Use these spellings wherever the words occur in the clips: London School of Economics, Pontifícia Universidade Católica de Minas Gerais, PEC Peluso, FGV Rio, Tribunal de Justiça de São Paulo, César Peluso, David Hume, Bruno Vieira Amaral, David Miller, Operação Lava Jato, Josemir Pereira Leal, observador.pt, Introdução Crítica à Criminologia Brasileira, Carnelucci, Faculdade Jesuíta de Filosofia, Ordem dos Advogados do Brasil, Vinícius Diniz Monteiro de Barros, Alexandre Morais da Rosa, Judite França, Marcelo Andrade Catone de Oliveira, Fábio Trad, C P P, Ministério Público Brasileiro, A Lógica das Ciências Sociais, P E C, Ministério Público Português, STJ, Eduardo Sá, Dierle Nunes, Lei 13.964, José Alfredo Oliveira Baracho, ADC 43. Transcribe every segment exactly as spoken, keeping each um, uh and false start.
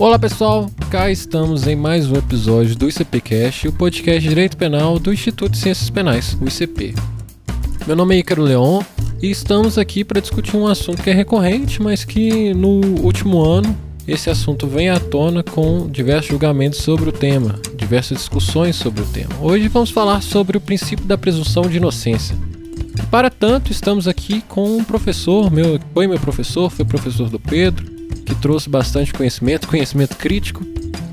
Olá pessoal, cá estamos em mais um episódio do I C P Cash, o podcast de Direito Penal do Instituto de Ciências Penais, o I C P. Meu nome é Ícaro Leon e estamos aqui para discutir um assunto que é recorrente, mas que no último ano esse assunto vem à tona com diversos julgamentos sobre o tema, diversas discussões sobre o tema. Hoje vamos falar sobre o princípio da presunção de inocência. Para tanto, estamos aqui com um professor, meu, foi meu professor, foi professor do Pedro, que trouxe bastante conhecimento, conhecimento crítico,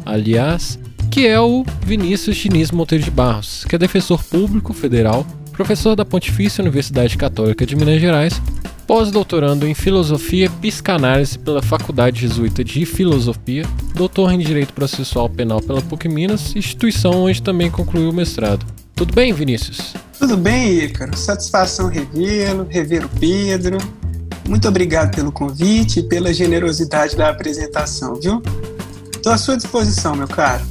aliás, que é o Vinícius Diniz Monteiro de Barros, que é defensor público federal, professor da Pontifícia Universidade Católica de Minas Gerais, pós-doutorando em Filosofia e Psicanálise pela Faculdade Jesuíta de Filosofia, doutor em Direito Processual Penal pela PUC Minas, instituição onde também concluiu o mestrado. Tudo bem, Vinícius? Tudo bem, Ícaro. Satisfação revê-lo, rever o Pedro. Muito obrigado pelo convite e pela generosidade da apresentação, viu? Estou à sua disposição, meu caro.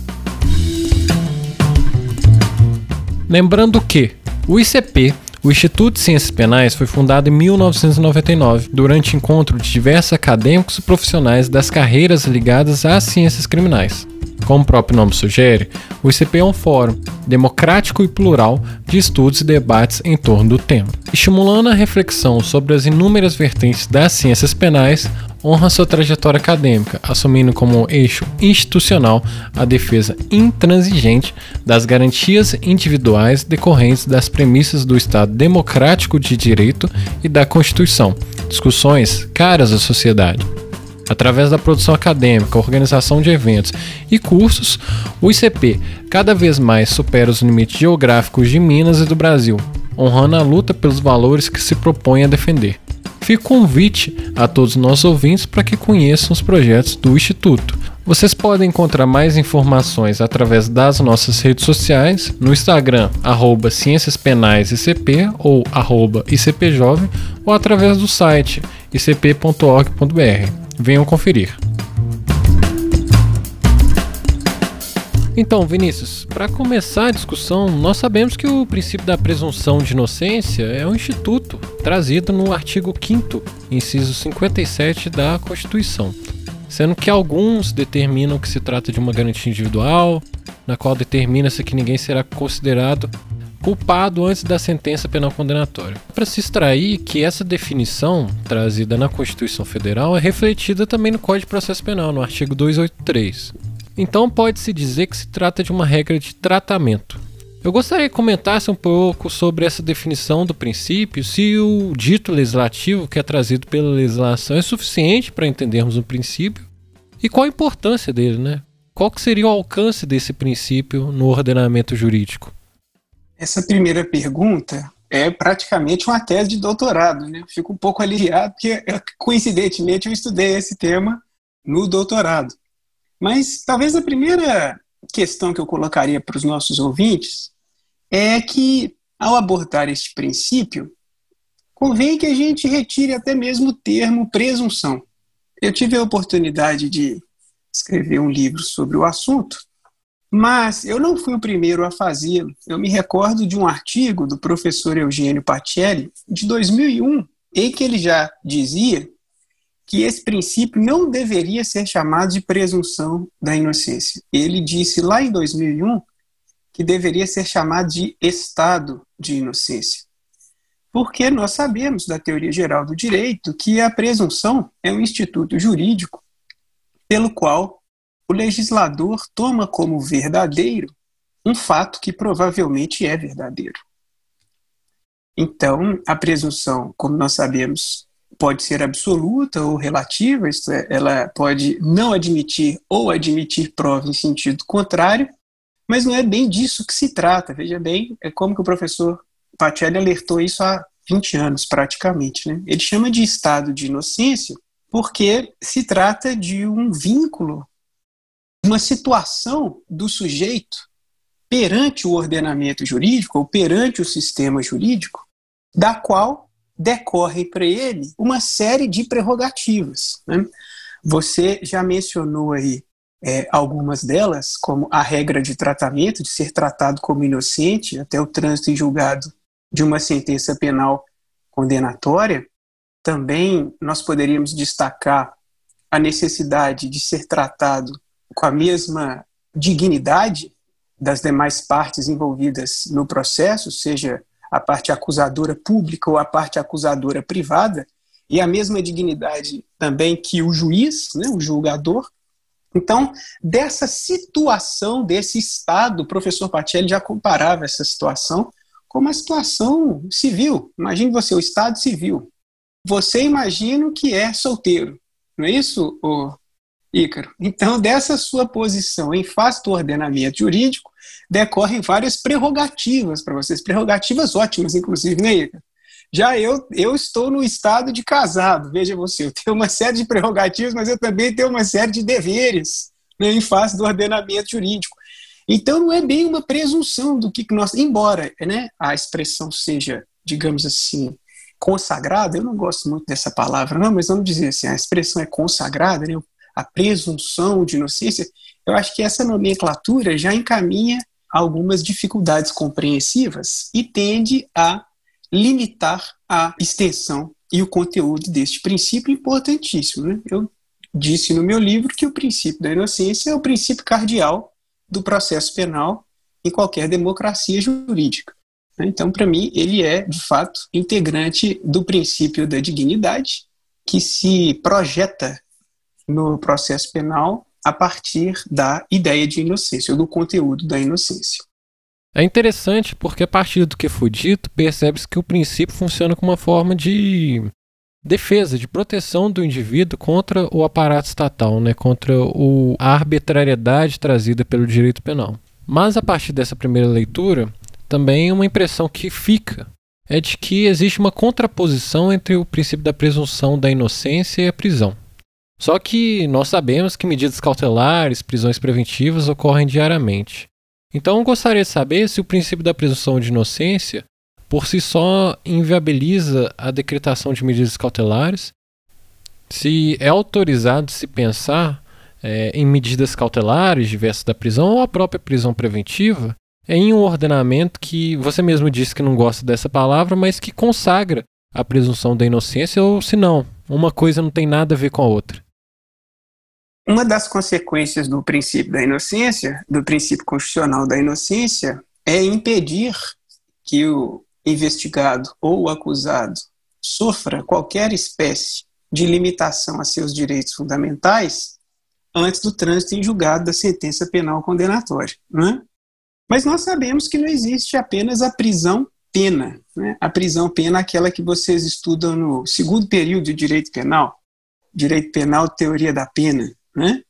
Lembrando que o I C P, o Instituto de Ciências Penais, foi fundado em mil novecentos e noventa e nove, durante encontro de diversos acadêmicos e profissionais das carreiras ligadas às ciências criminais. Como o próprio nome sugere, o I C P é um fórum democrático e plural de estudos e debates em torno do tema, estimulando a reflexão sobre as inúmeras vertentes das ciências penais. Honra sua trajetória acadêmica, assumindo como eixo institucional a defesa intransigente das garantias individuais decorrentes das premissas do Estado democrático de direito e da Constituição, discussões caras à sociedade. Através da produção acadêmica, organização de eventos e cursos, o I C P cada vez mais supera os limites geográficos de Minas e do Brasil, honrando a luta pelos valores que se propõe a defender. Fica o convite a todos os nossos ouvintes para que conheçam os projetos do Instituto. Vocês podem encontrar mais informações através das nossas redes sociais, no Instagram, arroba ciências penais I C P ou arroba I C P jovem, ou através do site i c p ponto org ponto b r. Venham conferir. Então, Vinícius, para começar a discussão, nós sabemos que o princípio da presunção de inocência é um instituto trazido no artigo quinto, inciso cinquenta e sete da Constituição, sendo que alguns determinam que se trata de uma garantia individual, na qual determina-se que ninguém será considerado culpado antes da sentença penal condenatória. Para se extrair que essa definição trazida na Constituição Federal é refletida também no Código de Processo Penal, no artigo duzentos e oitenta e três. Então pode-se dizer que se trata de uma regra de tratamento. Eu gostaria que comentasse um pouco sobre essa definição do princípio, se o dito legislativo que é trazido pela legislação é suficiente para entendermos o princípio e qual a importância dele, né? Qual que seria o alcance desse princípio no ordenamento jurídico? Essa primeira pergunta é praticamente uma tese de doutorado, né? Fico um pouco aliviado, porque coincidentemente eu estudei esse tema no doutorado. Mas talvez a primeira questão que eu colocaria para os nossos ouvintes é que, ao abordar este princípio, convém que a gente retire até mesmo o termo presunção. Eu tive a oportunidade de escrever um livro sobre o assunto, mas eu não fui o primeiro a fazê-lo. Eu me recordo de um artigo do professor Eugênio Pacelli, de dois mil e um, em que ele já dizia que esse princípio não deveria ser chamado de presunção da inocência. Ele disse lá em dois mil e um que deveria ser chamado de estado de inocência. Porque nós sabemos da teoria geral do direito que a presunção é um instituto jurídico pelo qual o legislador toma como verdadeiro um fato que provavelmente é verdadeiro. Então, a presunção, como nós sabemos, pode ser absoluta ou relativa, isto é, ela pode não admitir ou admitir prova em sentido contrário, mas não é bem disso que se trata. Veja bem, é como que o professor Pacelli alertou isso há vinte anos, praticamente, né? Ele chama de estado de inocência porque se trata de um vínculo, uma situação do sujeito perante o ordenamento jurídico ou perante o sistema jurídico, da qual decorre para ele uma série de prerrogativas, né? Você já mencionou aí é, algumas delas, como a regra de tratamento, de ser tratado como inocente até o trânsito em julgado de uma sentença penal condenatória. Também nós poderíamos destacar a necessidade de ser tratado com a mesma dignidade das demais partes envolvidas no processo, seja a parte acusadora pública ou a parte acusadora privada, e a mesma dignidade também que o juiz, né, o julgador. Então, dessa situação, desse estado, o professor Pacelli já comparava essa situação com uma situação civil. Imagine você, o estado civil. Você imagina que é solteiro, não é isso, Ícaro? Então, dessa sua posição em face do ordenamento jurídico, decorrem várias prerrogativas para vocês. Prerrogativas ótimas, inclusive, né, Ícaro? Já eu, eu estou no estado de casado, veja você, eu tenho uma série de prerrogativas, mas eu também tenho uma série de deveres, né, em face do ordenamento jurídico. Então não é bem uma presunção do que nós... Embora, né, a expressão seja, digamos assim, consagrada, eu não gosto muito dessa palavra, não, mas vamos dizer assim, a expressão é consagrada, né, a presunção de inocência, eu acho que essa nomenclatura já encaminha algumas dificuldades compreensivas e tende a limitar a extensão e o conteúdo deste princípio importantíssimo, né? Eu disse no meu livro que o princípio da inocência é o princípio cardeal do processo penal em qualquer democracia jurídica. Então, para mim, ele é, de fato, integrante do princípio da dignidade que se projeta no processo penal a partir da ideia de inocência, ou do conteúdo da inocência. É interessante porque, a partir do que foi dito, percebe-se que o princípio funciona como uma forma de defesa, de proteção do indivíduo contra o aparato estatal, né? Contra o, a arbitrariedade trazida pelo direito penal. Mas, a partir dessa primeira leitura, também uma impressão que fica é de que existe uma contraposição entre o princípio da presunção da inocência e a prisão. Só que nós sabemos que medidas cautelares, prisões preventivas ocorrem diariamente. Então, eu gostaria de saber se o princípio da presunção de inocência, por si só, inviabiliza a decretação de medidas cautelares, se é autorizado se pensar é, em medidas cautelares diversas da prisão ou a própria prisão preventiva, em um ordenamento que você mesmo disse que não gosta dessa palavra, mas que consagra a presunção da inocência, ou se não, uma coisa não tem nada a ver com a outra. Uma das consequências do princípio da inocência, do princípio constitucional da inocência, é impedir que o investigado ou o acusado sofra qualquer espécie de limitação a seus direitos fundamentais antes do trânsito em julgado da sentença penal condenatória, né? Mas nós sabemos que não existe apenas a prisão-pena, né? A prisão-pena é aquela que vocês estudam no segundo período de direito penal, direito penal, teoria da pena, né?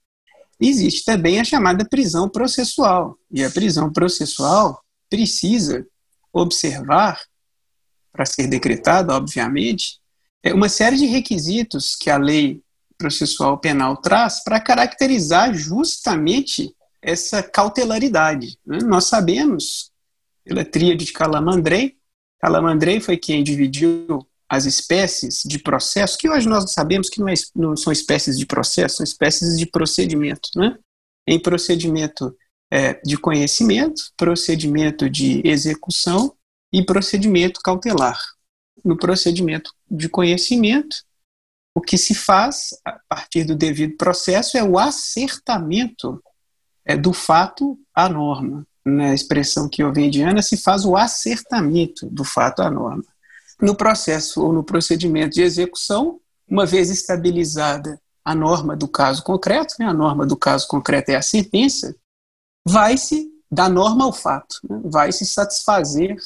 Existe também a chamada prisão processual. E a prisão processual precisa observar, para ser decretada, obviamente, uma série de requisitos que a lei processual penal traz para caracterizar justamente essa cautelaridade, né? Nós sabemos, pela tríade de Calamandrei, Calamandrei foi quem dividiu as espécies de processo, que hoje nós sabemos que não, é, não são espécies de processo, são espécies de procedimento, né? Em procedimento é, de conhecimento, procedimento de execução e procedimento cautelar. No procedimento de conhecimento, o que se faz a partir do devido processo é o acertamento é, do fato à norma. Na expressão que eu venho de Ana, se faz o acertamento do fato à norma. No processo ou no procedimento de execução, uma vez estabilizada a norma do caso concreto, né, a norma do caso concreto é a sentença, vai-se da norma ao fato, né, vai-se satisfazer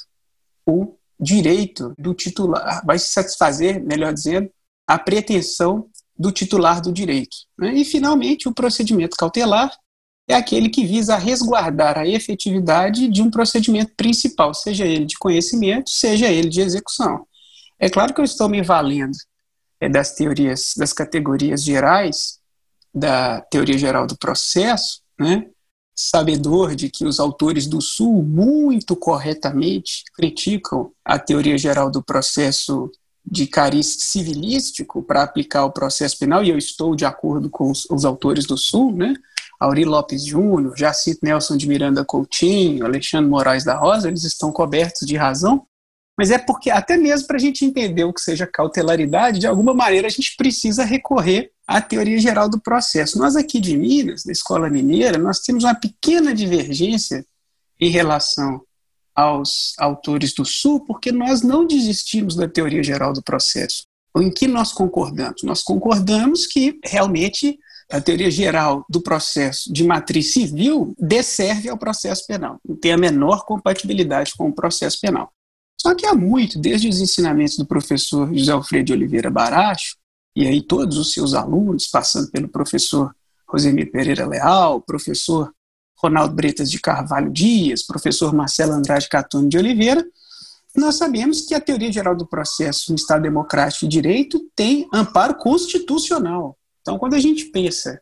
o direito do titular, vai-se satisfazer, melhor dizendo, a pretensão do titular do direito, né? E, finalmente, o procedimento cautelar é aquele que visa resguardar a efetividade de um procedimento principal, seja ele de conhecimento, seja ele de execução. É claro que eu estou me valendo das teorias, das categorias gerais, da teoria geral do processo, né? Sabedor de que os autores do Sul muito corretamente criticam a teoria geral do processo de cariz civilístico para aplicar o processo penal, e eu estou de acordo com os, os autores do Sul, né? Auri Lopes Júnior, Jacinto Nelson de Miranda Coutinho, Alexandre Morais da Rosa, eles estão cobertos de razão, mas é porque até mesmo para a gente entender o que seja cautelaridade, de alguma maneira a gente precisa recorrer à teoria geral do processo. Nós aqui de Minas, na Escola Mineira, nós temos uma pequena divergência em relação aos autores do Sul, porque nós não desistimos da teoria geral do processo. Em que nós concordamos? Nós concordamos que realmente a teoria geral do processo de matriz civil desserve ao processo penal, não tem a menor compatibilidade com o processo penal. Só que há muito, desde os ensinamentos do professor José Alfredo Oliveira Baracho, e aí todos os seus alunos, passando pelo professor Josemir Pereira Leal, professor Ronaldo Bretas de Carvalho Dias, professor Marcelo Andrade Catone de Oliveira, nós sabemos que a teoria geral do processo no Estado Democrático e Direito tem amparo constitucional. Então, quando a gente pensa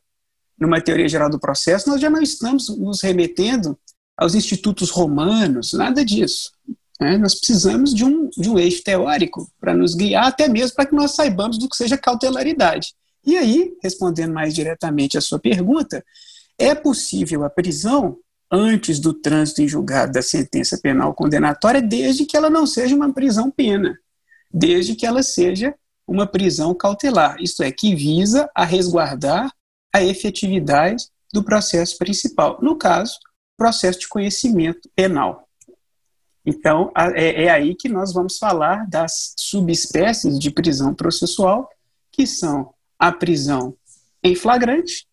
numa teoria geral do processo, nós já não estamos nos remetendo aos institutos romanos, nada disso. Né? Nós precisamos de um, de um eixo teórico para nos guiar, até mesmo para que nós saibamos do que seja cautelaridade. E aí, respondendo mais diretamente à sua pergunta, é possível a prisão antes do trânsito em julgado da sentença penal condenatória, desde que ela não seja uma prisão pena, desde que ela seja uma prisão cautelar, isto é, que visa a resguardar a efetividade do processo principal, no caso, processo de conhecimento penal. Então, é, é aí que nós vamos falar das subespécies de prisão processual, que são a prisão em flagrante,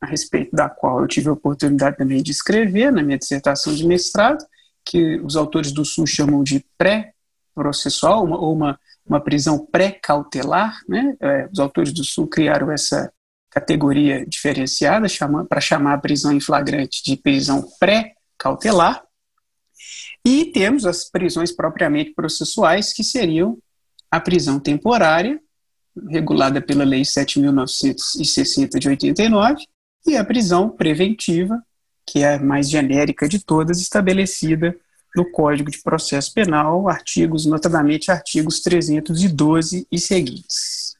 a respeito da qual eu tive a oportunidade também de escrever na minha dissertação de mestrado, que os autores do Sul chamam de pré-processual, uma, ou uma, uma prisão pré-cautelar. Né? É, os autores do Sul criaram essa categoria diferenciada para chamar a prisão em flagrante de prisão pré-cautelar. E temos as prisões propriamente processuais, que seriam a prisão temporária, regulada pela Lei sete mil novecentos e sessenta de oitenta e nove, e a prisão preventiva, que é a mais genérica de todas, estabelecida no Código de Processo Penal, artigos, notadamente artigos trezentos e doze e seguintes.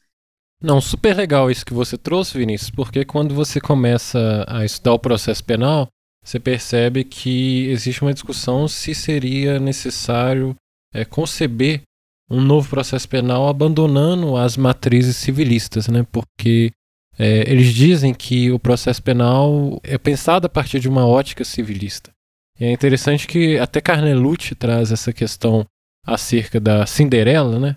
Não, super legal isso que você trouxe, Vinícius, porque quando você começa a estudar o processo penal, você percebe que existe uma discussão se seria necessário é, conceber um novo processo penal abandonando as matrizes civilistas, né? Porque É, eles dizem que o processo penal é pensado a partir de uma ótica civilista. E é interessante que até Carnelucci traz essa questão acerca da Cinderela, né?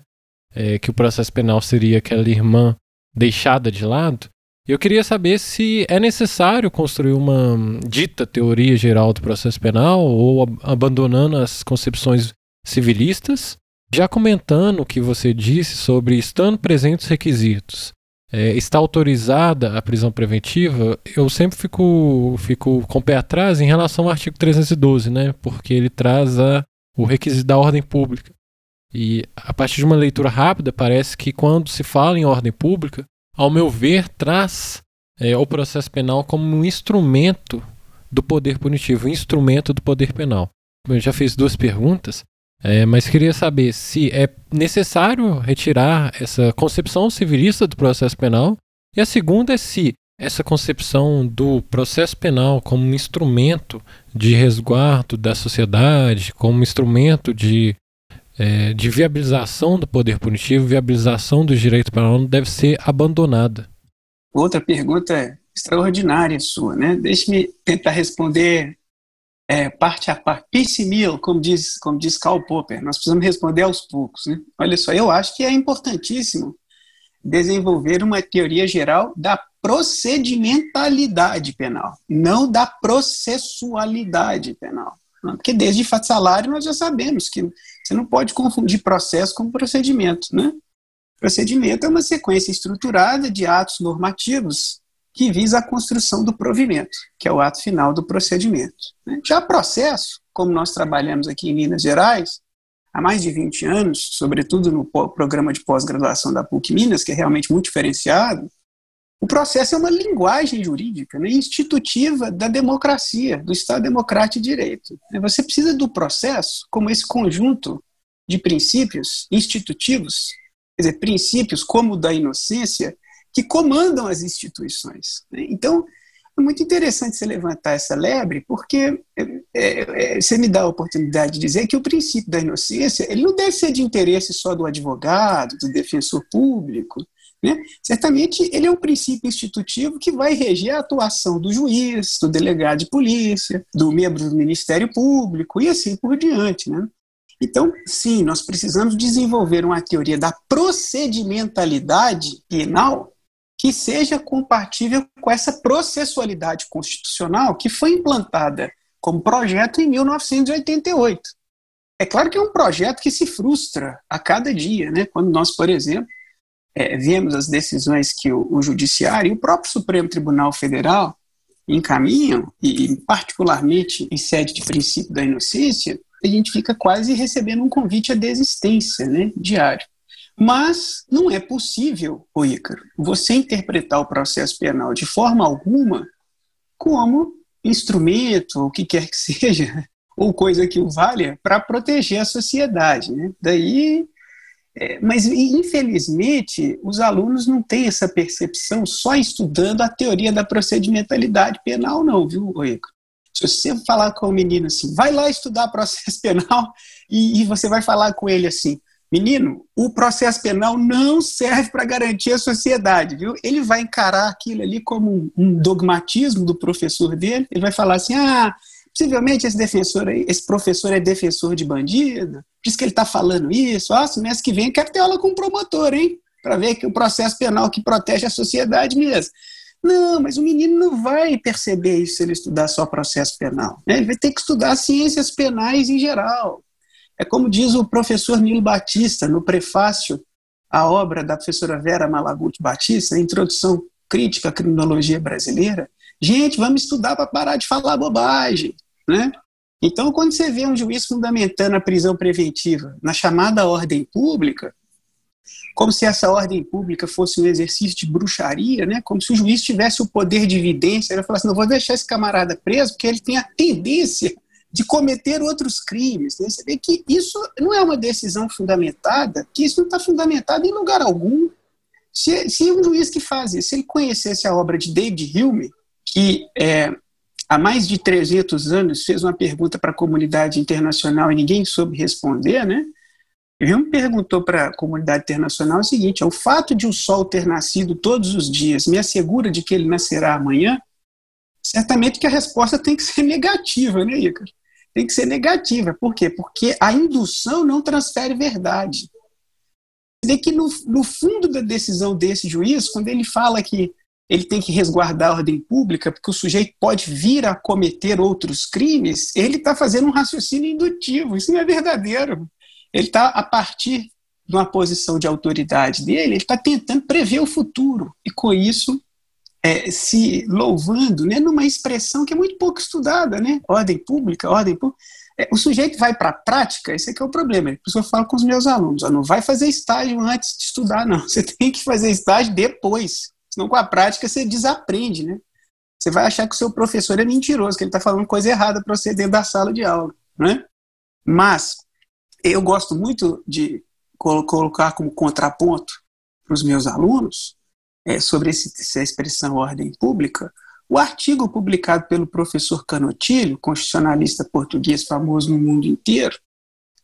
É, que o processo penal seria aquela irmã deixada de lado. E eu queria saber se é necessário construir uma dita teoria geral do processo penal ou ab- abandonando as concepções civilistas, já comentando o que você disse sobre estando presentes os requisitos. É, está autorizada a prisão preventiva, eu sempre fico, fico com o pé atrás em relação ao artigo trezentos e doze, né? Porque ele traz a, o requisito da ordem pública. E a partir de uma leitura rápida, parece que quando se fala em ordem pública, ao meu ver, traz é, o processo penal como um instrumento do poder punitivo, um instrumento do poder penal. Eu já fiz duas perguntas. É, mas queria saber se é necessário retirar essa concepção civilista do processo penal, e a segunda é se essa concepção do processo penal como um instrumento de resguardo da sociedade, como um instrumento de, é, de viabilização do poder punitivo, viabilização do direito penal, não deve ser abandonada. Outra pergunta extraordinária sua, né? Deixe-me tentar responder... É, parte a parte, piecemeal, como diz, como diz Karl Popper, nós precisamos responder aos poucos. Né? Olha só, eu acho que é importantíssimo desenvolver uma teoria geral da procedimentalidade penal, não da processualidade penal. Não, porque desde Fatsalari nós já sabemos que você não pode confundir processo com procedimento. Né? Procedimento é uma sequência estruturada de atos normativos que visa a construção do provimento, que é o ato final do procedimento. Já processo, como nós trabalhamos aqui em Minas Gerais, há mais de vinte anos, sobretudo no programa de pós-graduação da PUC Minas, que é realmente muito diferenciado, o processo é uma linguagem jurídica, né, institutiva da democracia, do Estado Democrático de Direito. Você precisa do processo como esse conjunto de princípios institutivos, quer dizer, princípios como o da inocência, que comandam as instituições. Então, É muito interessante você levantar essa lebre, porque é, é, você me dá a oportunidade de dizer que o princípio da inocência ele não deve ser de interesse só do advogado, do defensor público, né? Certamente ele é um princípio institutivo que vai reger a atuação do juiz, do delegado de polícia, do membro do Ministério Público e assim por diante, né? Então, sim, nós precisamos desenvolver uma teoria da procedimentalidade penal que seja compatível com essa processualidade constitucional que foi implantada como projeto em mil novecentos e oitenta e oito. É claro que é um projeto que se frustra a cada dia, né? Quando nós, por exemplo, é, vemos as decisões que o, o Judiciário e o próprio Supremo Tribunal Federal encaminham, e particularmente em sede de princípio da inocência, a gente fica quase recebendo um convite à desistência, né, diário. Mas não é possível, ô Ícaro, você interpretar o processo penal de forma alguma como instrumento, ou o que quer que seja, ou coisa que o valha, para proteger a sociedade, né? Daí, é, mas, infelizmente, os alunos não têm essa percepção só estudando a teoria da procedimentalidade penal, não, viu, ô Ícaro? Se você falar com o menino assim, vai lá estudar processo penal, e, e você vai falar com ele assim, menino, o processo penal não serve para garantir a sociedade, viu? Ele vai encarar aquilo ali como um, um dogmatismo do professor dele, ele vai falar assim, ah, possivelmente esse, defensor aí, esse professor é defensor de bandido, diz que ele está falando isso, ah, semestre que vem eu quero ter aula com o promotor, hein? Para ver que o processo penal que protege a sociedade mesmo. Não, mas o menino não vai perceber isso se ele estudar só processo penal, né? Ele vai ter que estudar ciências penais em geral. É como diz o professor Nilo Batista, no prefácio à obra da professora Vera Malaguti Batista, Introdução Crítica à Criminologia Brasileira, gente, vamos estudar para parar de falar bobagem, né? Então, quando você vê um juiz fundamentando a prisão preventiva na chamada ordem pública, como se essa ordem pública fosse um exercício de bruxaria, né? Como se o juiz tivesse o poder de evidência, ele falasse, não vou deixar esse camarada preso porque ele tem a tendência de cometer outros crimes, né? Você vê que isso não é uma decisão fundamentada, que isso não está fundamentado em lugar algum. Se, se um juiz que faz isso, se ele conhecesse a obra de David Hume, que é, há mais de trezentos anos fez uma pergunta para a comunidade internacional e ninguém soube responder, né? Hume perguntou para a comunidade internacional o seguinte, o fato de o sol ter nascido todos os dias me assegura de que ele nascerá amanhã? Certamente que a resposta tem que ser negativa, né, Ícaro? Tem que ser negativa. Por quê? Porque a indução não transfere verdade. Você vê que no, no fundo da decisão desse juiz, quando ele fala que ele tem que resguardar a ordem pública porque o sujeito pode vir a cometer outros crimes, ele está fazendo um raciocínio indutivo. Isso não é verdadeiro. Ele está, a partir de uma posição de autoridade dele, ele está tentando prever o futuro. E com isso, é, se louvando, né, numa expressão que é muito pouco estudada, né? Ordem pública, ordem pública. É, o sujeito vai para a prática, esse é que é o problema. Por isso eu falo com os meus alunos, ó, não vai fazer estágio antes de estudar, não. Você tem que fazer estágio depois. Senão com a prática você desaprende, né? Você vai achar que o seu professor é mentiroso, que ele está falando coisa errada para você dentro da sala de aula, né? Mas eu gosto muito de colocar como contraponto para os meus alunos é, sobre esse, essa expressão ordem pública, o artigo publicado pelo professor Canotilho, constitucionalista português famoso no mundo inteiro,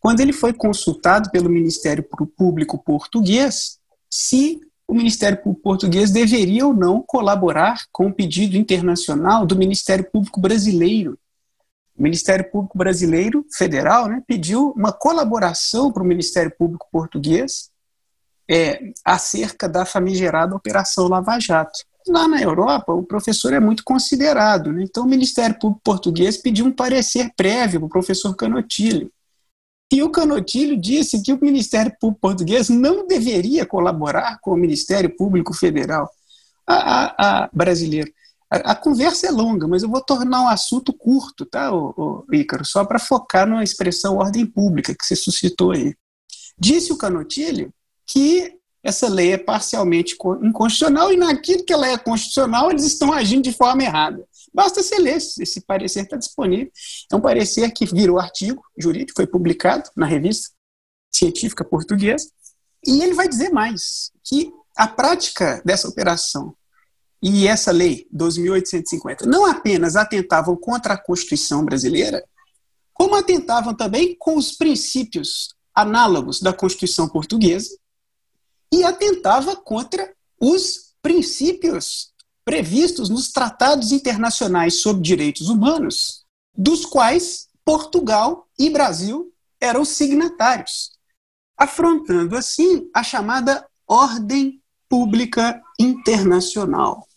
quando ele foi consultado pelo Ministério Público Português se o Ministério Público Português deveria ou não colaborar com o pedido internacional do Ministério Público Brasileiro. O Ministério Público Brasileiro Federal, né, pediu uma colaboração para o Ministério Público Português é, acerca da famigerada Operação Lava Jato. Lá na Europa, o professor é muito considerado, né? Então o Ministério Público Português pediu um parecer prévio para o professor Canotilho. E o Canotilho disse que o Ministério Público Português não deveria colaborar com o Ministério Público Federal a, a, a brasileiro. A conversa é longa, mas eu vou tornar um assunto curto, tá, ô, ô, Ícaro? Só para focar na expressão ordem pública que você suscitou aí. Disse o Canotilho que essa lei é parcialmente inconstitucional e naquilo que ela é constitucional eles estão agindo de forma errada. Basta você ler, esse parecer está disponível. É um parecer que virou artigo jurídico, foi publicado na revista científica portuguesa, e ele vai dizer mais, que a prática dessa operação e essa lei dois mil oitocentos e cinquenta não apenas atentavam contra a Constituição brasileira, como atentavam também com os princípios análogos da Constituição portuguesa e atentava contra os princípios previstos nos tratados internacionais sobre direitos humanos, dos quais Portugal e Brasil eram signatários, afrontando assim a chamada ordem pública internacional.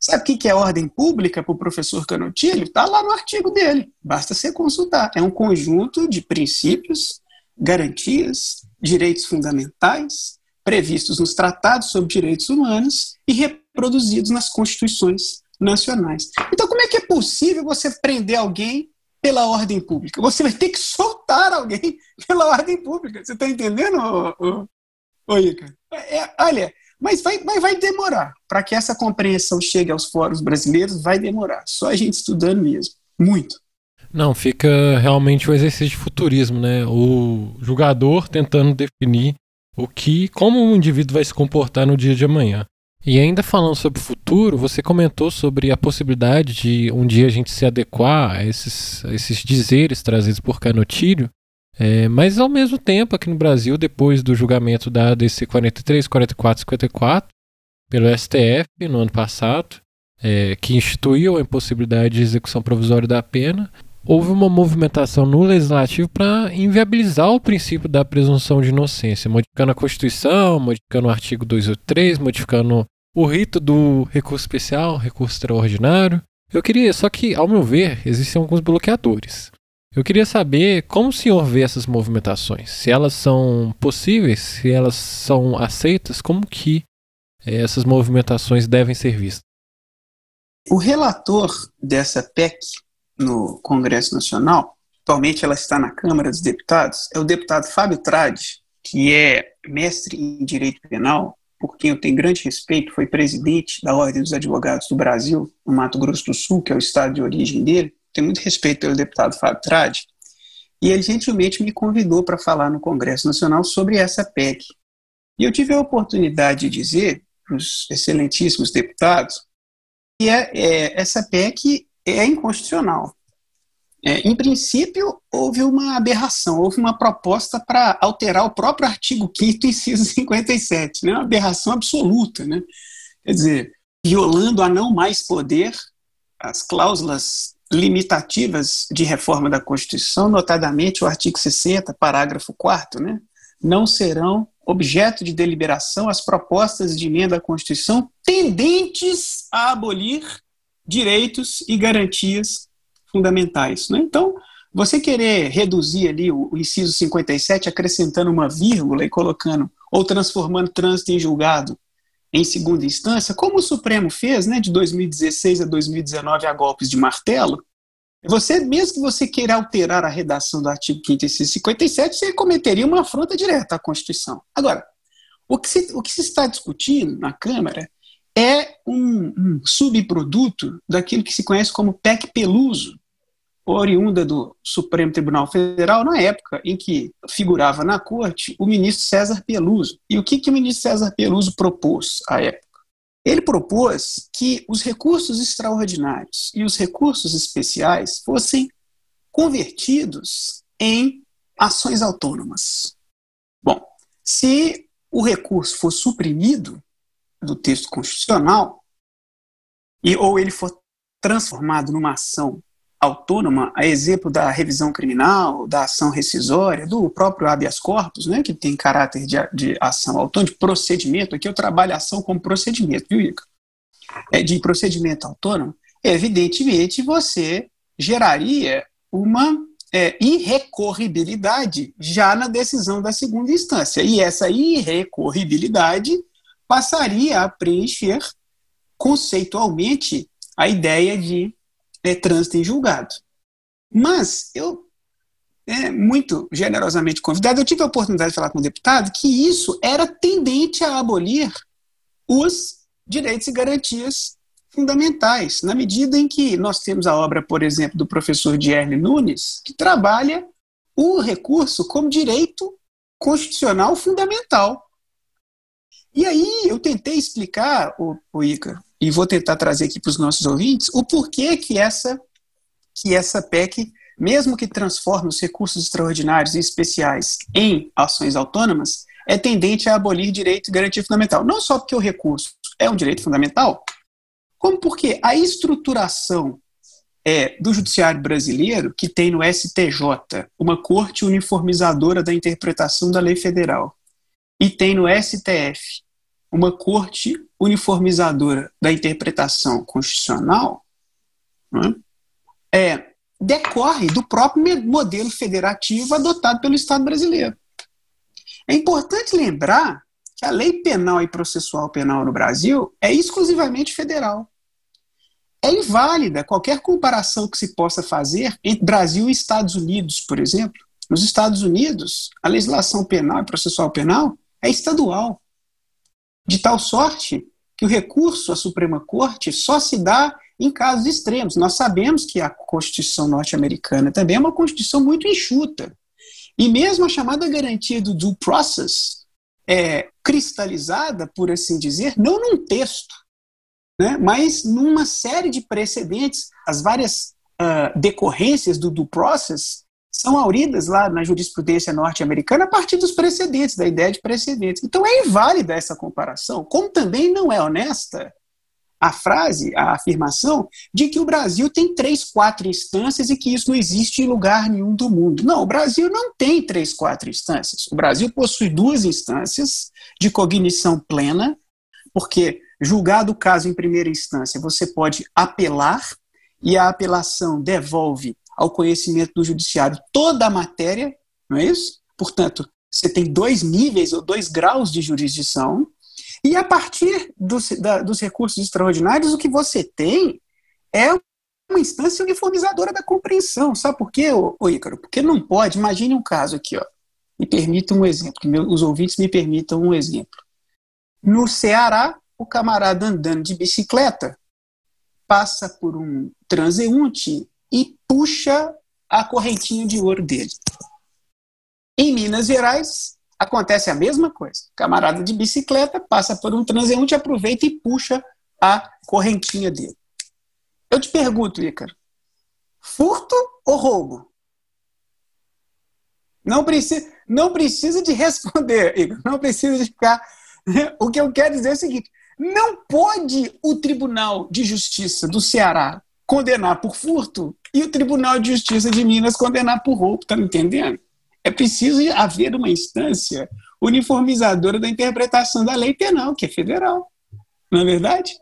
Sabe o que é ordem pública para o professor Canotilho? Está lá no artigo dele, basta você consultar. É um conjunto de princípios, garantias, direitos fundamentais, previstos nos tratados sobre direitos humanos e reproduzidos nas constituições nacionais. Então, como é que é possível você prender alguém pela ordem pública? Você vai ter que soltar alguém pela ordem pública. Você está entendendo, ô, ô, ô, Ica? É, olha, mas vai, mas vai demorar. Para que essa compreensão chegue aos fóruns brasileiros, vai demorar. Só a gente estudando mesmo. Muito. Não, fica realmente o exercício de futurismo, né? O julgador tentando definir o que, como o indivíduo vai se comportar no dia de amanhã. E ainda falando sobre o futuro, você comentou sobre a possibilidade de um dia a gente se adequar a esses, a esses dizeres trazidos por Canotilho, é, mas ao mesmo tempo aqui no Brasil, depois do julgamento da A D C quarenta e três, quarenta e quatro, cinquenta e quatro, pelo S T F no ano passado, é, que instituiu a impossibilidade de execução provisória da pena, houve uma movimentação no Legislativo para inviabilizar o princípio da presunção de inocência, modificando a Constituição, modificando o artigo duzentos e oitenta e três, modificando o rito do recurso especial, recurso extraordinário. Eu queria, só que, ao meu ver, existem alguns bloqueadores. Eu queria saber como o senhor vê essas movimentações, se elas são possíveis, se elas são aceitas, como que essas movimentações devem ser vistas. O relator dessa P E C no Congresso Nacional, atualmente ela está na Câmara dos Deputados, é o deputado Fábio Trad, que é mestre em Direito Penal, por quem eu tenho grande respeito, foi presidente da Ordem dos Advogados do Brasil, no Mato Grosso do Sul, que é o estado de origem dele. Tenho muito respeito pelo deputado Fábio Trad, e ele gentilmente me convidou para falar no Congresso Nacional sobre essa P E C. E eu tive a oportunidade de dizer para os excelentíssimos deputados que é, é, essa P E C é inconstitucional. É, em princípio, houve uma aberração, houve uma proposta para alterar o próprio artigo quinto, inciso cinquenta e sete, né? Uma aberração absoluta, né? Quer dizer, violando a não mais poder as cláusulas limitativas de reforma da Constituição, notadamente o artigo sessenta, parágrafo quarto, né? Não serão objeto de deliberação as propostas de emenda à Constituição tendentes a abolir direitos e garantias fundamentais, né? Então, você querer reduzir ali o inciso cinquenta e sete acrescentando uma vírgula e colocando, ou transformando trânsito em julgado em segunda instância, como o Supremo fez, né, de dois mil e dezesseis a dois mil e dezenove a golpes de martelo, você, mesmo que você queira alterar a redação do artigo quinto inciso cinquenta e sete, você cometeria uma afronta direta à Constituição. Agora, o que se, o que se está discutindo na Câmara é um, um subproduto daquilo que se conhece como P E C Peluso, oriunda do Supremo Tribunal Federal, na época em que figurava na corte o ministro César Peluso. E o que, que o ministro César Peluso propôs à época? Ele propôs que os recursos extraordinários e os recursos especiais fossem convertidos em ações autônomas. Bom, se o recurso for suprimido do texto constitucional, e, ou ele for transformado numa ação autônoma, a exemplo da revisão criminal, da ação rescisória, do próprio habeas corpus, né, que tem caráter de, de ação autônoma, de procedimento, aqui eu trabalho a ação como procedimento, viu, Ica? É, de procedimento autônomo, evidentemente você geraria uma é, irrecorribilidade já na decisão da segunda instância, e essa irrecorribilidade passaria a preencher conceitualmente a ideia de é, trânsito em julgado. Mas eu, é, muito generosamente convidado, eu tive a oportunidade de falar com o deputado que isso era tendente a abolir os direitos e garantias fundamentais, na medida em que nós temos a obra, por exemplo, do professor Dierle Nunes, que trabalha o recurso como direito constitucional fundamental. E aí eu tentei explicar, o, o Ica, e vou tentar trazer aqui para os nossos ouvintes o porquê que essa, que essa P E C, mesmo que transforme os recursos extraordinários e especiais em ações autônomas, é tendente a abolir direito e garantia fundamental. Não só porque o recurso é um direito fundamental, como porque a estruturação é, do judiciário brasileiro, que tem no S T J uma corte uniformizadora da interpretação da lei federal, e tem no S T F uma corte uniformizadora da interpretação constitucional, né, é, decorre do próprio modelo federativo adotado pelo Estado brasileiro. É importante lembrar que a lei penal e processual penal no Brasil é exclusivamente federal. É inválida qualquer comparação que se possa fazer entre Brasil e Estados Unidos, por exemplo. Nos Estados Unidos, a legislação penal e processual penal é estadual, de tal sorte que o recurso à Suprema Corte só se dá em casos extremos. Nós sabemos que a Constituição norte-americana também é uma Constituição muito enxuta. E mesmo a chamada garantia do due process é cristalizada, por assim dizer, não num texto, né, mas numa série de precedentes. As várias uh, decorrências do due process são hauridas lá na jurisprudência norte-americana a partir dos precedentes, da ideia de precedentes. Então é inválida essa comparação, como também não é honesta a frase, a afirmação, de que o Brasil tem três, quatro instâncias e que isso não existe em lugar nenhum do mundo. Não, o Brasil não tem três, quatro instâncias. O Brasil possui duas instâncias de cognição plena, porque julgado o caso em primeira instância, você pode apelar, e a apelação devolve ao conhecimento do judiciário toda a matéria, não é isso? Portanto, você tem dois níveis ou dois graus de jurisdição. E a partir dos, da, dos recursos extraordinários, o que você tem é uma instância uniformizadora da compreensão. Sabe por quê, ô, ô Ícaro? Porque não pode. Imagine um caso aqui, ó. Me permita um exemplo, que meu, os ouvintes me permitam um exemplo. No Ceará, o camarada andando de bicicleta passa por um transeunte e puxa a correntinha de ouro dele. Em Minas Gerais, acontece a mesma coisa. O camarada de bicicleta passa por um transeunte, aproveita e puxa a correntinha dele. Eu te pergunto, Ícaro, furto ou roubo? Não precisa, não precisa de responder, Ícaro, não precisa de ficar... O que eu quero dizer é o seguinte, não pode o Tribunal de Justiça do Ceará condenar por furto e o Tribunal de Justiça de Minas condenar por roubo, tá me entendendo? É preciso haver uma instância uniformizadora da interpretação da lei penal, que é federal. Não é verdade?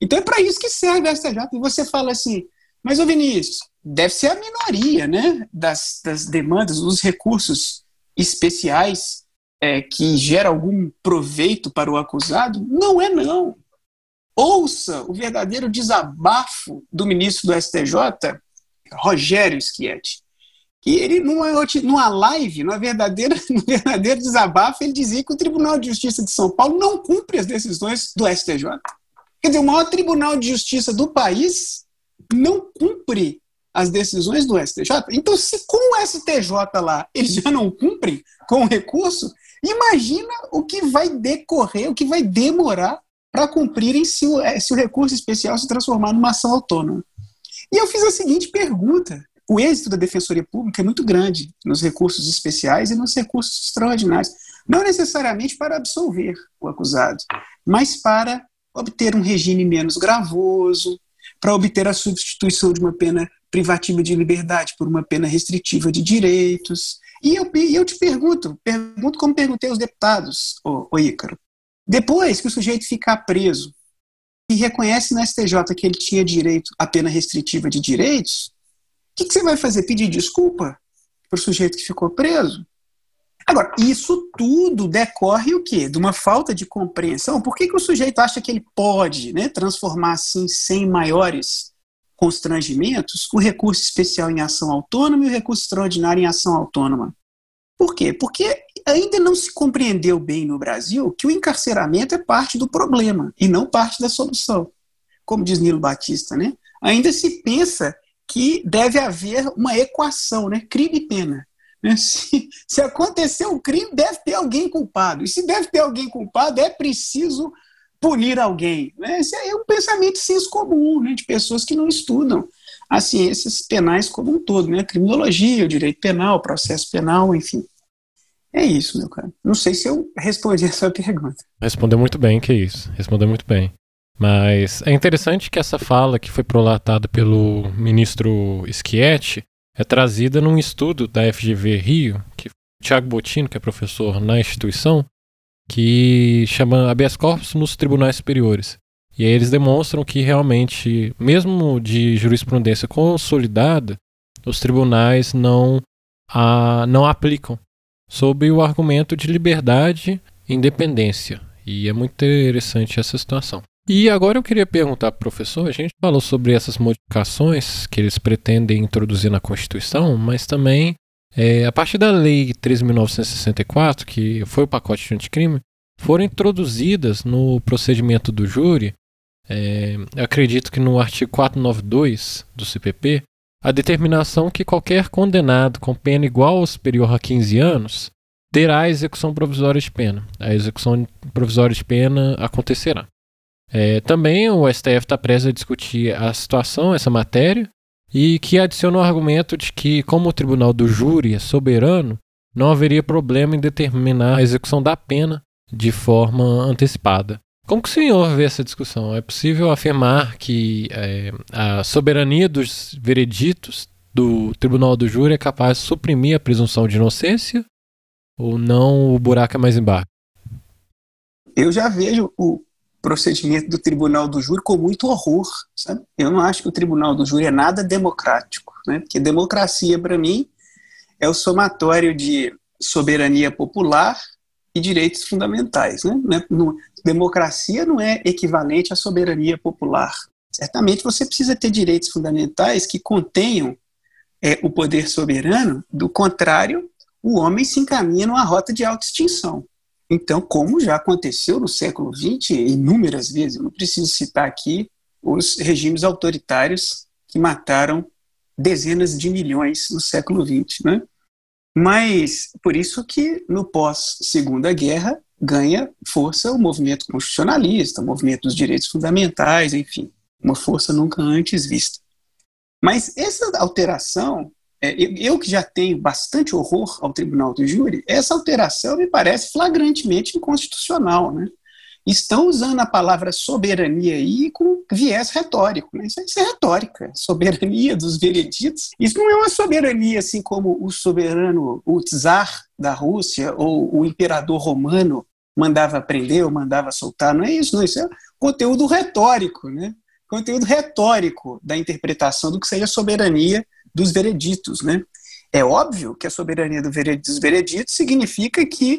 Então é para isso que serve a S T J. E você fala assim, mas ô Vinícius, deve ser a minoria, né, das, das demandas, dos recursos especiais é, que gera algum proveito para o acusado. Não é não. Ouça o verdadeiro desabafo do ministro do S T J, Rogério Schietti. E ele, numa, numa live, numa verdadeira, num verdadeiro desabafo, ele dizia que o Tribunal de Justiça de São Paulo não cumpre as decisões do S T J. Quer dizer, o maior Tribunal de Justiça do país não cumpre as decisões do S T J. Então, se com o S T J lá eles já não cumprem com o recurso, imagina o que vai decorrer, o que vai demorar para cumprirem se o, se o recurso especial se transformar numa ação autônoma. E eu fiz a seguinte pergunta. O êxito da Defensoria Pública é muito grande nos recursos especiais e nos recursos extraordinários. Não necessariamente para absolver o acusado, mas para obter um regime menos gravoso, para obter a substituição de uma pena privativa de liberdade por uma pena restritiva de direitos. E eu, eu te pergunto, pergunto como perguntei aos deputados, ô, ô Ícaro, depois que o sujeito ficar preso e reconhece na S T J que ele tinha direito à pena restritiva de direitos, o que, que você vai fazer? Pedir desculpa para o sujeito que ficou preso? Agora, isso tudo decorre o quê? De uma falta de compreensão. Por que, que o sujeito acha que ele pode, né, transformar assim, sem maiores constrangimentos, o recurso especial em ação autônoma e o recurso extraordinário em ação autônoma? Por quê? Porque ainda não se compreendeu bem no Brasil que o encarceramento é parte do problema e não parte da solução. Como diz Nilo Batista, né? Ainda se pensa que deve haver uma equação, né? Crime e pena. Se, se acontecer um crime, deve ter alguém culpado. E se deve ter alguém culpado, é preciso punir alguém. Esse é um pensamento de senso comum, né, de pessoas que não estudam as ciências penais como um todo, né? A criminologia, o direito penal, o processo penal, enfim. É isso, meu cara. Não sei se eu respondi a sua pergunta. Respondeu muito bem, que isso. Respondeu muito bem. Mas é interessante que essa fala que foi prolatada pelo ministro Schietti é trazida num estudo da F G V Rio, que o Thiago Bottino, que é professor na instituição, que chama habeas corpus nos tribunais superiores. E aí eles demonstram que realmente, mesmo de jurisprudência consolidada, os tribunais não a, não a aplicam, sob o argumento de liberdade e independência. E é muito interessante essa situação. E agora eu queria perguntar para o professor, a gente falou sobre essas modificações que eles pretendem introduzir na Constituição, mas também é, a partir da Lei treze mil novecentos e sessenta e quatro, que foi o pacote de anticrime, foram introduzidas no procedimento do júri, é, acredito que no artigo quatrocentos e noventa e dois do C P P, a determinação que qualquer condenado com pena igual ou superior a quinze anos terá a execução provisória de pena. A execução provisória de pena acontecerá. É, também o S T F está preso a discutir a situação, essa matéria, e que adiciona o argumento de que, como o tribunal do júri é soberano, não haveria problema em determinar a execução da pena de forma antecipada. Como que o senhor vê essa discussão? É possível afirmar que é, a soberania dos vereditos do Tribunal do Júri é capaz de suprimir a presunção de inocência ou não, o buraco é mais embaixo? Eu já vejo o procedimento do Tribunal do Júri com muito horror, sabe? Eu não acho que o Tribunal do Júri é nada democrático, né? Porque democracia, para mim, é o somatório de soberania popular e direitos fundamentais, né? Democracia não é equivalente à soberania popular. Certamente você precisa ter direitos fundamentais que contenham é, o poder soberano, do contrário, o homem se encaminha numa rota de autoextinção. Então, como já aconteceu no século vinte, inúmeras vezes, eu não preciso citar aqui os regimes autoritários que mataram dezenas de milhões no século vinte, né? Mas, por isso que no pós-Segunda Guerra ganha força o movimento constitucionalista, o movimento dos direitos fundamentais, enfim, uma força nunca antes vista. Mas essa alteração, eu que já tenho bastante horror ao Tribunal do Júri, essa alteração me parece flagrantemente inconstitucional, né? Estão usando a palavra soberania aí com viés retórico, né? Isso, isso é retórica, soberania dos vereditos. Isso não é uma soberania assim como o soberano, o czar da Rússia ou o imperador romano mandava prender ou mandava soltar, não é isso, não. Isso é conteúdo retórico, né? Conteúdo retórico da interpretação do que seja a soberania dos vereditos, né? É óbvio que a soberania do veredito, dos vereditos significa que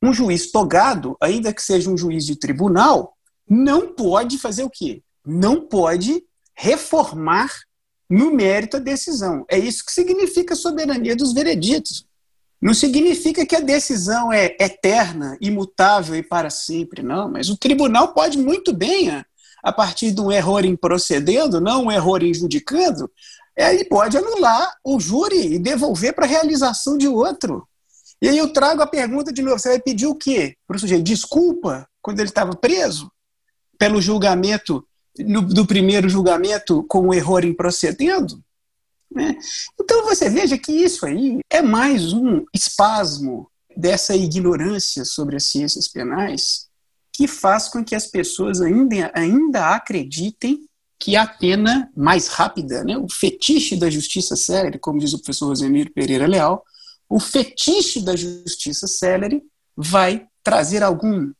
um juiz togado, ainda que seja um juiz de tribunal, não pode fazer o quê? Não pode reformar no mérito a decisão. É isso que significa a soberania dos vereditos. Não significa que a decisão é eterna, imutável e para sempre, não. Mas o tribunal pode muito bem, a partir de um erro em procedendo, não um erro em judicando, ele pode anular o júri e devolver para a realização de outro. E aí eu trago a pergunta de novo, você vai pedir o quê? Para o sujeito, desculpa, quando ele estava preso, pelo julgamento, no, do primeiro julgamento com o erro em procedendo? Né? Então você veja que isso aí é mais um espasmo dessa ignorância sobre as ciências penais que faz com que as pessoas ainda, ainda acreditem que a pena mais rápida, né? O fetiche da justiça célere, como diz o professor Josemir Pereira Leal, o fetiche da justiça célere vai trazer algum,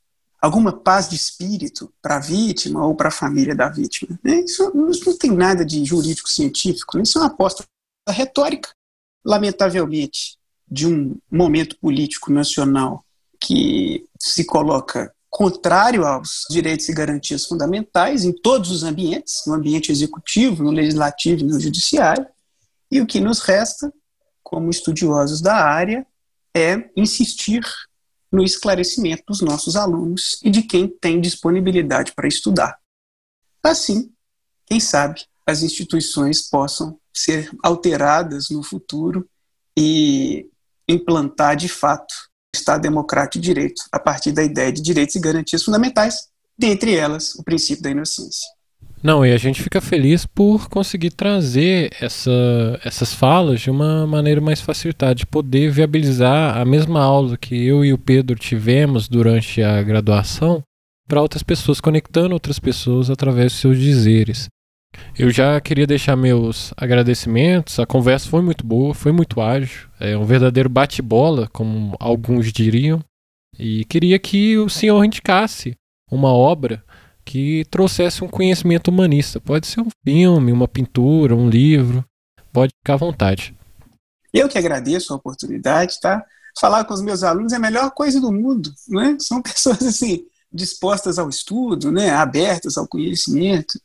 alguma paz de espírito para a vítima ou para a família da vítima. Né? Isso, isso não tem nada de jurídico-científico, né? Isso é uma aposta retórica, lamentavelmente, de um momento político nacional que se coloca contrário aos direitos e garantias fundamentais em todos os ambientes, no ambiente executivo, no legislativo e no judiciário, e o que nos resta como estudiosos da área, é insistir no esclarecimento dos nossos alunos e de quem tem disponibilidade para estudar. Assim, quem sabe, as instituições possam ser alteradas no futuro e implantar, de fato, o Estado Democrático de Direito a partir da ideia de direitos e garantias fundamentais, dentre elas o princípio da inocência. Não, e a gente fica feliz por conseguir trazer essa, essas falas de uma maneira mais facilitada, de poder viabilizar a mesma aula que eu e o Pedro tivemos durante a graduação para outras pessoas, conectando outras pessoas através dos seus dizeres. Eu já queria deixar meus agradecimentos, a conversa foi muito boa, foi muito ágil, é um verdadeiro bate-bola, como alguns diriam, e queria que o senhor indicasse uma obra que trouxesse um conhecimento humanista. Pode ser um filme, uma pintura, um livro, pode ficar à vontade. Eu que agradeço a oportunidade, tá? Falar com os meus alunos é a melhor coisa do mundo, né? São pessoas assim, dispostas ao estudo, né? Abertas ao conhecimento.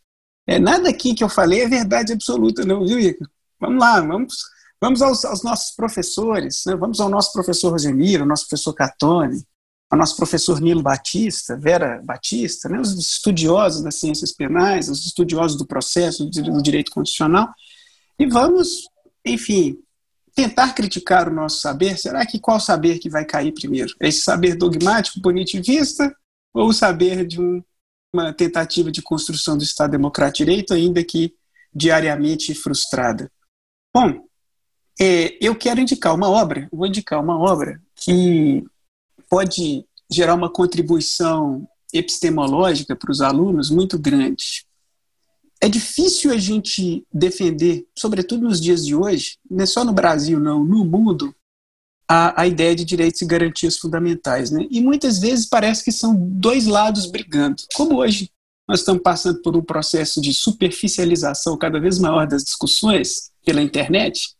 É, nada aqui que eu falei é verdade absoluta, não, viu, Ica? Vamos lá, vamos, vamos aos, aos nossos professores, né? Vamos ao nosso professor Josemir, ao nosso professor Catone, ao nosso professor Nilo Batista, Vera Batista, né, os estudiosos das ciências penais, os estudiosos do processo, do direito constitucional, e vamos, enfim, tentar criticar o nosso saber. Será que qual saber que vai cair primeiro? É esse saber dogmático, punitivista, ou o saber de um, uma tentativa de construção do Estado Democrático de Direito, ainda que diariamente frustrada? Bom, é, eu quero indicar uma obra, vou indicar uma obra que pode gerar uma contribuição epistemológica para os alunos muito grande. É difícil a gente defender, sobretudo nos dias de hoje, não é só no Brasil não, no mundo, a, a ideia de direitos e garantias fundamentais, né? E muitas vezes parece que são dois lados brigando. Como hoje nós estamos passando por um processo de superficialização cada vez maior das discussões pela internet,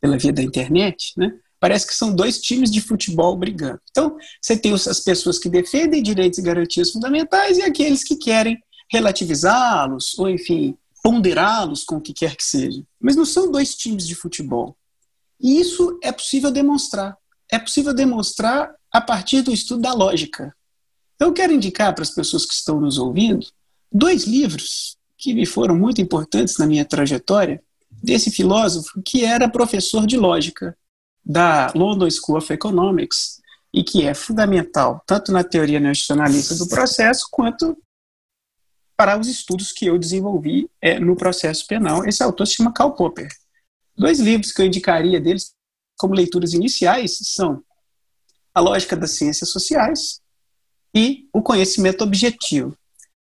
pela via da internet, né? Parece que são dois times de futebol brigando. Então, você tem as pessoas que defendem direitos e garantias fundamentais e aqueles que querem relativizá-los ou, enfim, ponderá-los com o que quer que seja. Mas não são dois times de futebol. E isso é possível demonstrar. É possível demonstrar a partir do estudo da lógica. Então, eu quero indicar para as pessoas que estão nos ouvindo dois livros que me foram muito importantes na minha trajetória desse filósofo que era professor de lógica da London School of Economics e que é fundamental tanto na teoria neoinstitucionalista do processo quanto para os estudos que eu desenvolvi é, no processo penal. Esse autor se chama Karl Popper. Dois livros que eu indicaria deles como leituras iniciais são A Lógica das Ciências Sociais e O Conhecimento Objetivo.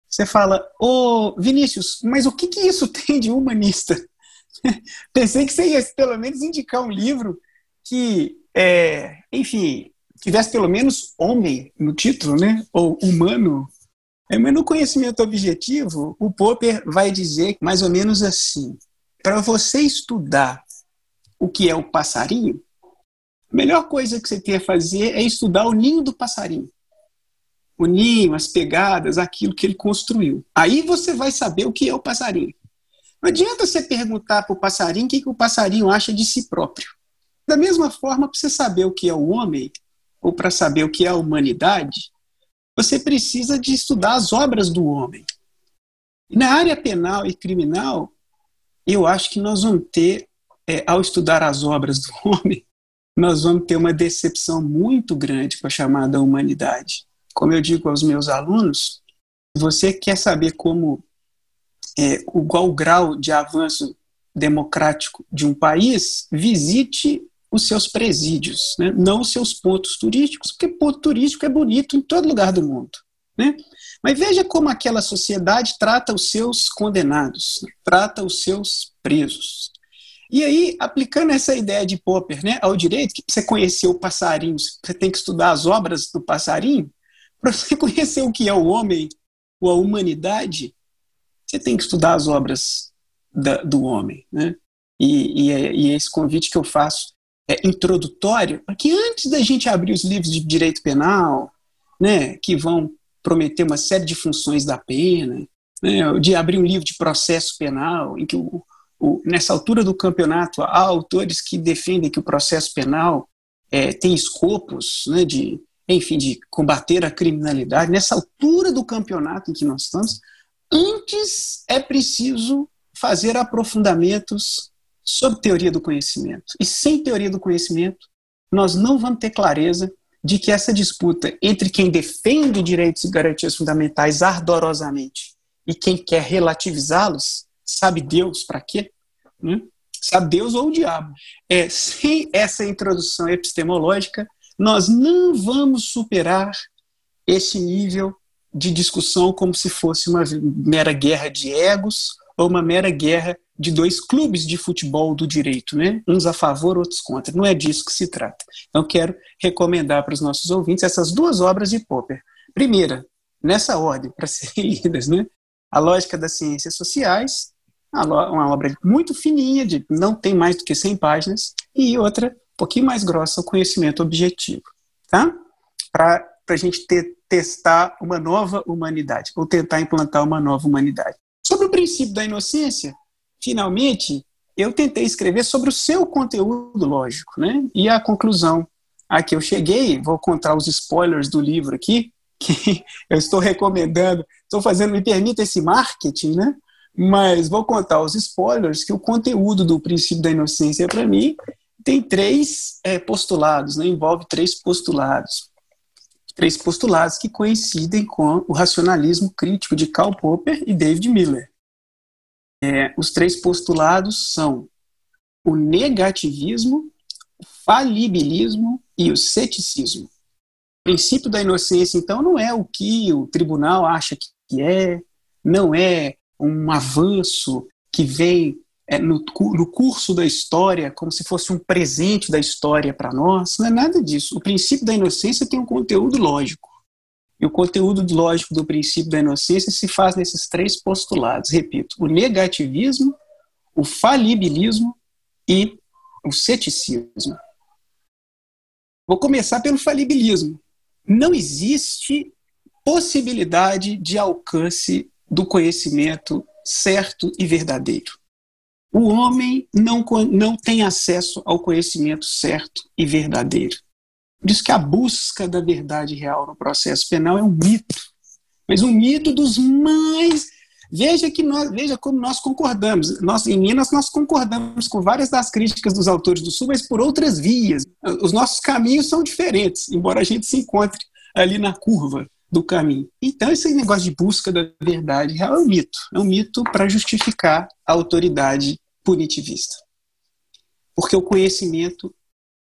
Você fala, ô oh, Vinícius, mas o que, que isso tem de humanista? Pensei que você ia pelo menos indicar um livro que, é, enfim, tivesse pelo menos homem no título, né? Ou humano. Mas no Conhecimento Objetivo, o Popper vai dizer mais ou menos assim, para você estudar o que é o passarinho, a melhor coisa que você tem a fazer é estudar o ninho do passarinho. O ninho, as pegadas, aquilo que ele construiu. Aí você vai saber o que é o passarinho. Não adianta você perguntar para o passarinho o que, que o passarinho acha de si próprio. Da mesma forma, para você saber o que é o homem, ou para saber o que é a humanidade, você precisa de estudar as obras do homem. E na área penal e criminal, eu acho que nós vamos ter, é, ao estudar as obras do homem, nós vamos ter uma decepção muito grande com a chamada humanidade. Como eu digo aos meus alunos, se você quer saber como, é, qual o grau de avanço democrático de um país, visite os seus presídios, né? Não os seus pontos turísticos, porque ponto turístico é bonito em todo lugar do mundo, né? Mas veja como aquela sociedade trata os seus condenados, né? Trata os seus presos. E aí, aplicando essa ideia de Popper, né, ao direito, que você conhecer o passarinho, você tem que estudar as obras do passarinho, para você conhecer o que é o homem ou a humanidade, você tem que estudar as obras da, do homem, né? E, e, é, e esse convite que eu faço é introdutório, porque antes da gente abrir os livros de direito penal, né, que vão prometer uma série de funções da pena, né, de abrir um livro de processo penal, em que o, o, nessa altura do campeonato há autores que defendem que o processo penal é, tem escopos, né, de, enfim, de combater a criminalidade. Nessa altura do campeonato em que nós estamos, antes é preciso fazer aprofundamentos sobre teoria do conhecimento. E sem teoria do conhecimento, nós não vamos ter clareza de que essa disputa entre quem defende direitos e garantias fundamentais ardorosamente e quem quer relativizá-los, sabe Deus para quê? Hum? Sabe Deus ou o diabo? É, sem essa introdução epistemológica, nós não vamos superar esse nível de discussão como se fosse uma mera guerra de egos ou uma mera guerra de dois clubes de futebol do direito, né? Uns a favor, outros contra. Não é disso que se trata. Então, quero recomendar para os nossos ouvintes essas duas obras de Popper. Primeira, nessa ordem, para serem lidas, né? A Lógica das Ciências Sociais, uma obra muito fininha, de, não tem mais do que cem páginas, e outra, um pouquinho mais grossa, O Conhecimento Objetivo, tá? Para a gente ter, testar uma nova humanidade, ou tentar implantar uma nova humanidade. Sobre o princípio da inocência, finalmente, eu tentei escrever sobre o seu conteúdo lógico, né? E a conclusão a que eu cheguei, vou contar os spoilers do livro aqui, que eu estou recomendando, estou fazendo, me permita esse marketing, né? Mas vou contar os spoilers, que o conteúdo do princípio da inocência, para mim, tem três é, postulados, né? Envolve três postulados. Três postulados que coincidem com o racionalismo crítico de Karl Popper e David Miller. É, os três postulados são o negativismo, o falibilismo e o ceticismo. O princípio da inocência, então, não é o que o tribunal acha que é, não é um avanço que vem é, no, no curso da história, como se fosse um presente da história para nós, não é nada disso. O princípio da inocência tem um conteúdo lógico. E o conteúdo lógico do princípio da inocência se faz nesses três postulados, repito, o negativismo, o falibilismo e o ceticismo. Vou começar pelo falibilismo. Não existe possibilidade de alcance do conhecimento certo e verdadeiro. O homem não, não tem acesso ao conhecimento certo e verdadeiro. Por isso que a busca da verdade real no processo penal é um mito. Mas um mito dos mais... Veja, que nós, veja como nós concordamos. Nós, em Minas, nós concordamos com várias das críticas dos autores do Sul, mas por outras vias. Os nossos caminhos são diferentes, embora a gente se encontre ali na curva do caminho. Então, esse negócio de busca da verdade real é um mito. É um mito para justificar a autoridade punitivista. Porque o conhecimento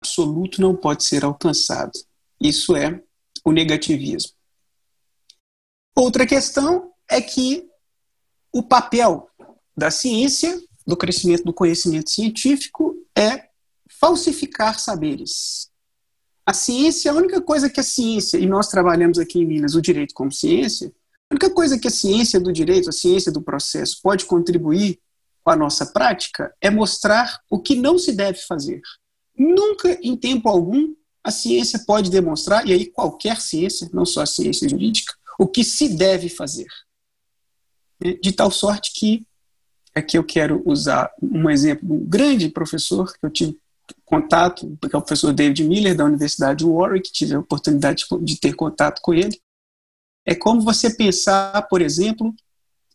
absoluto não pode ser alcançado. Isso é o negativismo. Outra questão é que o papel da ciência, do crescimento do conhecimento científico, é falsificar saberes. A ciência, a única coisa que a ciência, e nós trabalhamos aqui em Minas o direito como ciência, a única coisa que a ciência do direito, a ciência do processo, pode contribuir com a nossa prática é mostrar o que não se deve fazer. Nunca, em tempo algum, a ciência pode demonstrar, e aí qualquer ciência, não só a ciência jurídica, o que se deve fazer. De tal sorte que, aqui eu quero usar um exemplo de um grande professor que eu tive contato, que é o professor David Miller, da Universidade de Warwick, que tive a oportunidade de ter contato com ele. É como você pensar, por exemplo,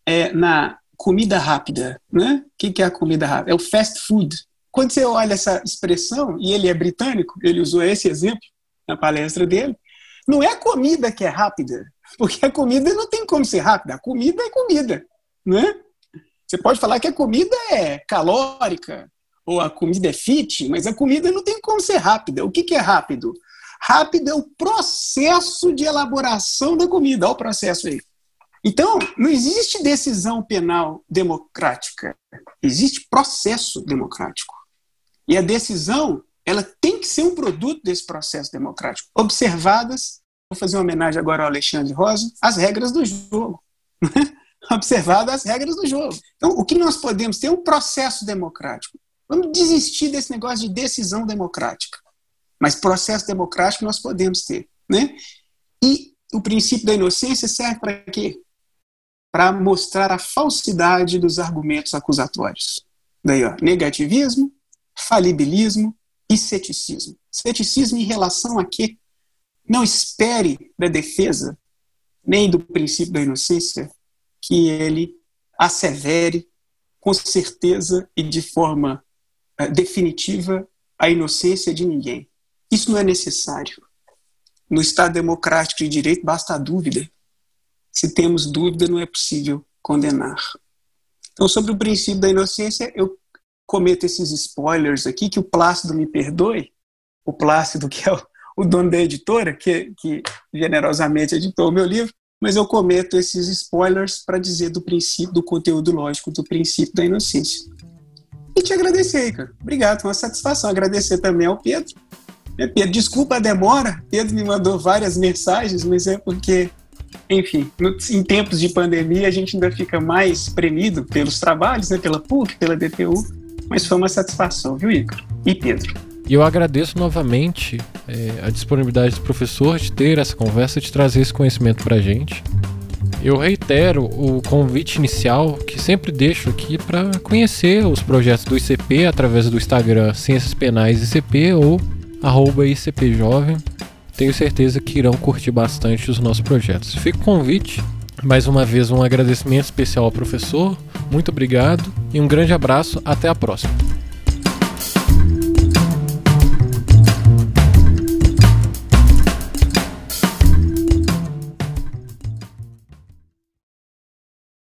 é, na comida rápida. Né? O que é a comida rápida? É o fast food. Quando você olha essa expressão, e ele é britânico, ele usou esse exemplo na palestra dele, não é a comida que é rápida, porque a comida não tem como ser rápida, a comida é comida, não é? Você pode falar que a comida é calórica, ou a comida é fit, mas a comida não tem como ser rápida. O que que é rápido? Rápido é o processo de elaboração da comida, olha o processo aí. Então, não existe decisão penal democrática, existe processo democrático. E a decisão, ela tem que ser um produto desse processo democrático. Observadas, vou fazer uma homenagem agora ao Alexandre Rosa, as regras do jogo. Observadas as regras do jogo. Então, o que nós podemos ter é um processo democrático. Vamos desistir desse negócio de decisão democrática. Mas processo democrático nós podemos ter. Né? E o princípio da inocência serve para quê? Para mostrar a falsidade dos argumentos acusatórios. Daí, ó, negativismo, falibilismo e ceticismo. Ceticismo em relação a quê? Não espere da defesa, nem do princípio da inocência, que ele assevere com certeza e de forma definitiva a inocência de ninguém. Isso não é necessário. No Estado democrático de direito, basta a dúvida. Se temos dúvida, não é possível condenar. Então, sobre o princípio da inocência, eu cometo esses spoilers aqui, que o Plácido me perdoe, o Plácido, que é o, o dono da editora, que, que generosamente editou o meu livro, mas eu cometo esses spoilers para dizer do princípio, do conteúdo lógico, do princípio da inocência. E te agradecer aí, cara. Obrigado, foi uma satisfação. Agradecer também ao Pedro. Pedro, desculpa a demora, Pedro me mandou várias mensagens, mas é porque, enfim, no, em tempos de pandemia a gente ainda fica mais premido pelos trabalhos, né, pela P U C, pela D T U, mas foi uma satisfação, viu, Ícaro? E Pedro. E eu agradeço novamente é, a disponibilidade do professor de ter essa conversa, de trazer esse conhecimento pra gente. Eu reitero o convite inicial que sempre deixo aqui para conhecer os projetos do I C P através do Instagram Ciências Penais I C P ou arroba I C P Jovem. Tenho certeza que irão curtir bastante os nossos projetos. Fica o convite. Mais uma vez um agradecimento especial ao professor. Muito obrigado e um grande abraço. Até a próxima.